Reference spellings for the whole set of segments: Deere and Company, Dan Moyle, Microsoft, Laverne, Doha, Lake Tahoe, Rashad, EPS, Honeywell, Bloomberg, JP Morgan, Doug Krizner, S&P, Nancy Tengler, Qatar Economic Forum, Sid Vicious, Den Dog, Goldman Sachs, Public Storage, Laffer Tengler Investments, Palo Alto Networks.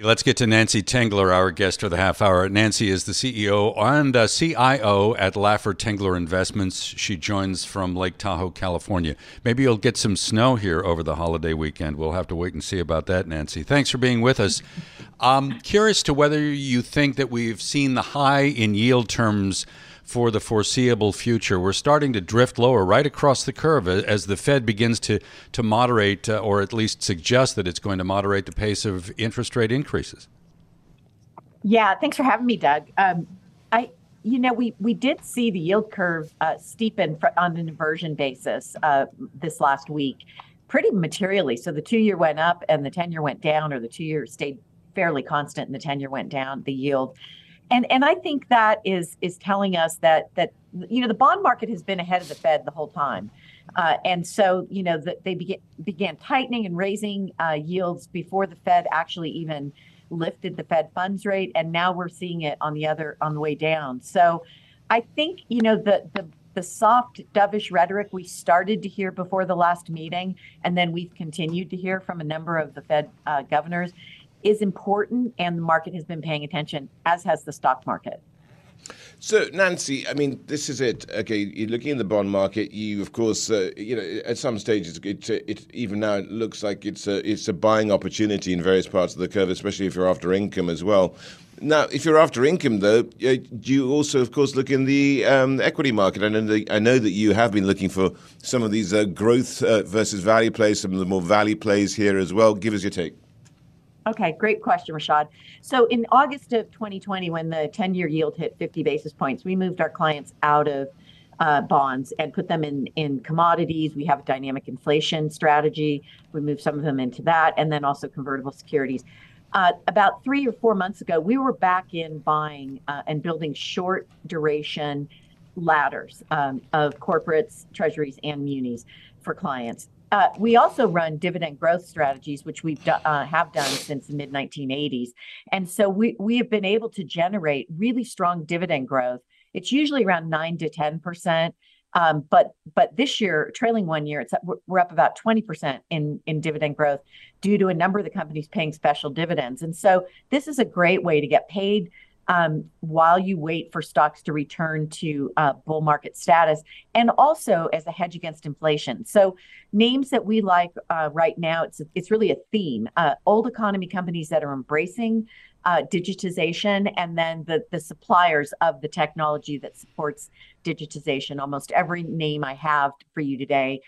Let's get to Nancy Tengler, our guest for the half hour. Nancy is the CEO and CIO at Laffer Tengler Investments. She joins from Lake Tahoe, California. Maybe you'll get some snow here over the holiday weekend. We'll have to wait and see about that, Nancy. Thanks for being with us. I'm curious to whether you think that we've seen the high in yield terms for the foreseeable future. We're starting to drift lower right across the curve as the Fed begins to moderate or at least suggest that it's going to moderate the pace of interest rate increases. Yeah, thanks for having me, Doug. We did see the yield curve steepen on an inversion basis this last week pretty materially. So the 2-year went up and the 10-year went down, or the 2-year stayed fairly constant and the 10-year went down, the yield. And I think that is telling us that the bond market has been ahead of the Fed the whole time, and so they began tightening and raising yields before the Fed actually even lifted the Fed funds rate, and now we're seeing it on the way down. So I think the soft dovish rhetoric we started to hear before the last meeting, and then we've continued to hear from a number of the Fed governors, is important, and the market has been paying attention, as has the stock market. So, Nancy, I mean, this is it. Okay, you're looking at the bond market. You, of course, at some stages, it even now it looks like it's a buying opportunity in various parts of the curve, especially if you're after income as well. Now, if you're after income, though, you also, of course, look in the equity market. I know that you have been looking for some of these growth versus value plays, some of the more value plays here as well. Give us your take. Okay, great question, Rashad. So in August of 2020, when the 10-year yield hit 50 basis points, we moved our clients out of bonds and put them in commodities. We have a dynamic inflation strategy. We moved some of them into that, and then also convertible securities. About 3 or 4 months ago, we were back in buying and building short duration ladders of corporates, treasuries, and munis for clients. We also run dividend growth strategies, which we have done since the mid-1980s. And so we have been able to generate really strong dividend growth. It's usually around 9 to 10%. But this year, trailing 1 year, we're up about 20% in dividend growth due to a number of the companies paying special dividends. And so this is a great way to get paid while you wait for stocks to return to bull market status, and also as a hedge against inflation. So names that we like right now, it's really a theme. Old economy companies that are embracing digitization, and then the suppliers of the technology that supports digitization. Almost every name I have for you today,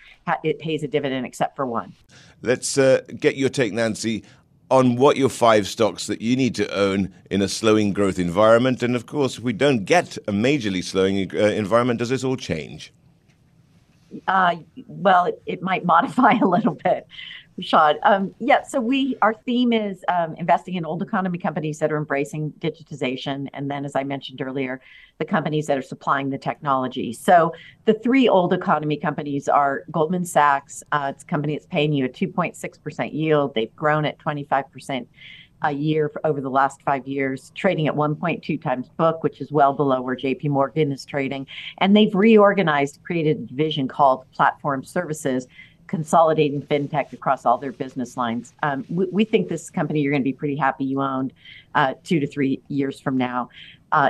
it pays a dividend except for one. Let's get your take, Nancy, on what your 5 stocks that you need to own in a slowing growth environment. And of course, if we don't get a majorly slowing environment, does this all change? Well, it might modify a little bit, Rashad. So our theme is investing in old economy companies that are embracing digitization. And then, as I mentioned earlier, the companies that are supplying the technology. So the 3 old economy companies are Goldman Sachs. It's a company that's paying you a 2.6% yield. They've grown at 25% a year over the last 5 years, trading at 1.2 times book, which is well below where JP Morgan is trading. And they've reorganized, created a division called Platform Services, consolidating fintech across all their business lines. We think this company you're going to be pretty happy you owned 2 to 3 years from now,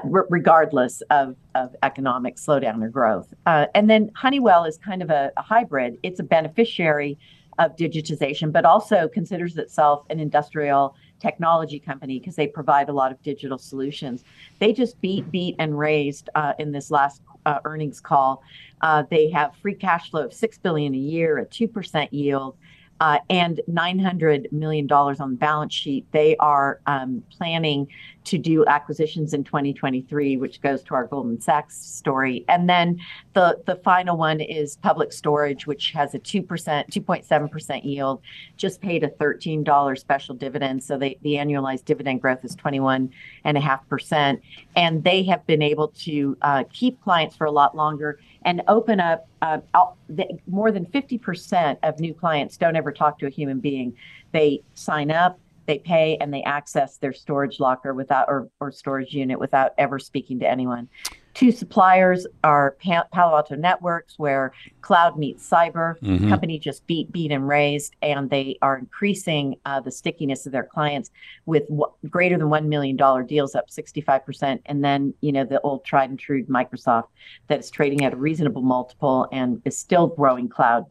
regardless of economic slowdown or growth. And then Honeywell is kind of a hybrid. It's a beneficiary of digitization, but also considers itself an industrial technology company because they provide a lot of digital solutions. They just beat and raised in this last earnings call. They have free cash flow of $6 billion a year, a 2% yield. and $900 million on the balance sheet. They are planning to do acquisitions in 2023, which goes to our Goldman Sachs story. And then the final one is Public Storage, which has a 2.7% yield, just paid a $13 special dividend. So the annualized dividend growth is 21.5%. And they have been able to keep clients for a lot longer and open up more than 50% of new clients don't ever talk to a human being. They sign up, they pay, and they access their storage locker without or storage unit without ever speaking to anyone. Two suppliers are Palo Alto Networks, where cloud meets cyber. Mm-hmm. Company just beat and raised, and they are increasing the stickiness of their clients with greater than $1 million deals, up 65%. And then, you know, the old tried and true Microsoft that is trading at a reasonable multiple and is still growing cloud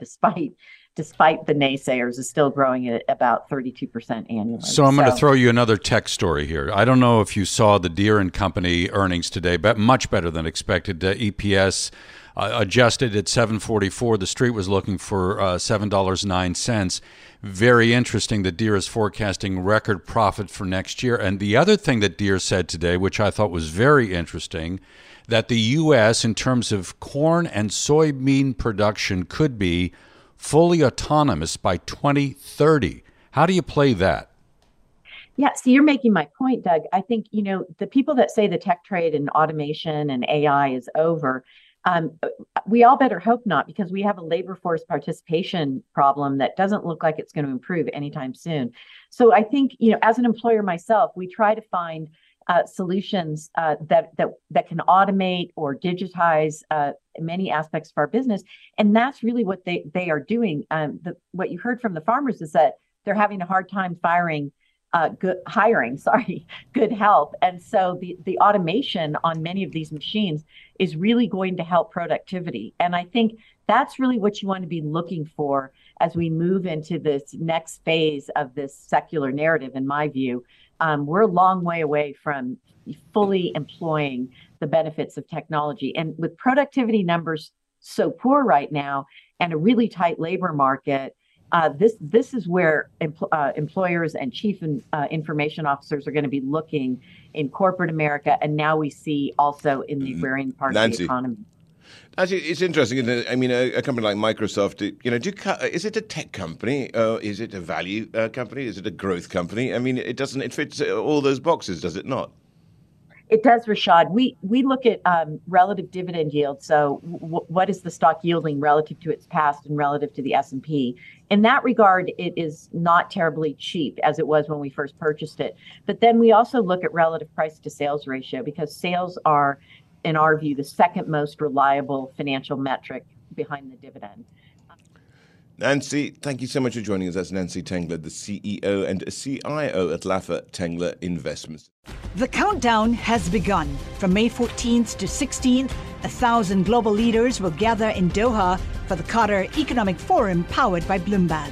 despite the naysayers, is still growing at about 32% annually. So I'm going to throw you another tech story here. I don't know if you saw the Deere and Company earnings today, but much better than expected. EPS adjusted at $7.44. The street was looking for $7.09. Very interesting that Deere is forecasting record profit for next year. And the other thing that Deere said today, which I thought was very interesting, that the U.S. in terms of corn and soybean production could be fully autonomous by 2030. How do you play that? Yeah, so you're making my point, Doug. I think, you know, the people that say the tech trade and automation and AI is over, we all better hope not, because we have a labor force participation problem that doesn't look like it's going to improve anytime soon. So I think, you know, as an employer myself, we try to find solutions that can automate or digitize many aspects of our business. And that's really what they are doing. What you heard from the farmers is that they're having a hard time hiring good help. And so the automation on many of these machines is really going to help productivity. And I think that's really what you want to be looking for as we move into this next phase of this secular narrative, in my view. We're a long way away from fully employing the benefits of technology. And with productivity numbers so poor right now and a really tight labor market, this is where employers and chief information officers are going to be looking in corporate America. And now we see also in the agrarian part of the economy. Actually, it's interesting, isn't it? I mean, a company like Microsoft, you know, is it a tech company? Is it a value company? Is it a growth company? I mean, it fits all those boxes, does it not? It does, Rashad. We look at relative dividend yield. So what is the stock yielding relative to its past and relative to the S&P? In that regard, it is not terribly cheap as it was when we first purchased it. But then we also look at relative price to sales ratio, because sales are, in our view, the second most reliable financial metric behind the dividend. Nancy, thank you so much for joining us. That's Nancy Tengler, the CEO and CIO at Laffer Tengler Investments. The countdown has begun. From May 14th to 16th, 1,000 global leaders will gather in Doha for the Qatar Economic Forum, powered by Bloomberg.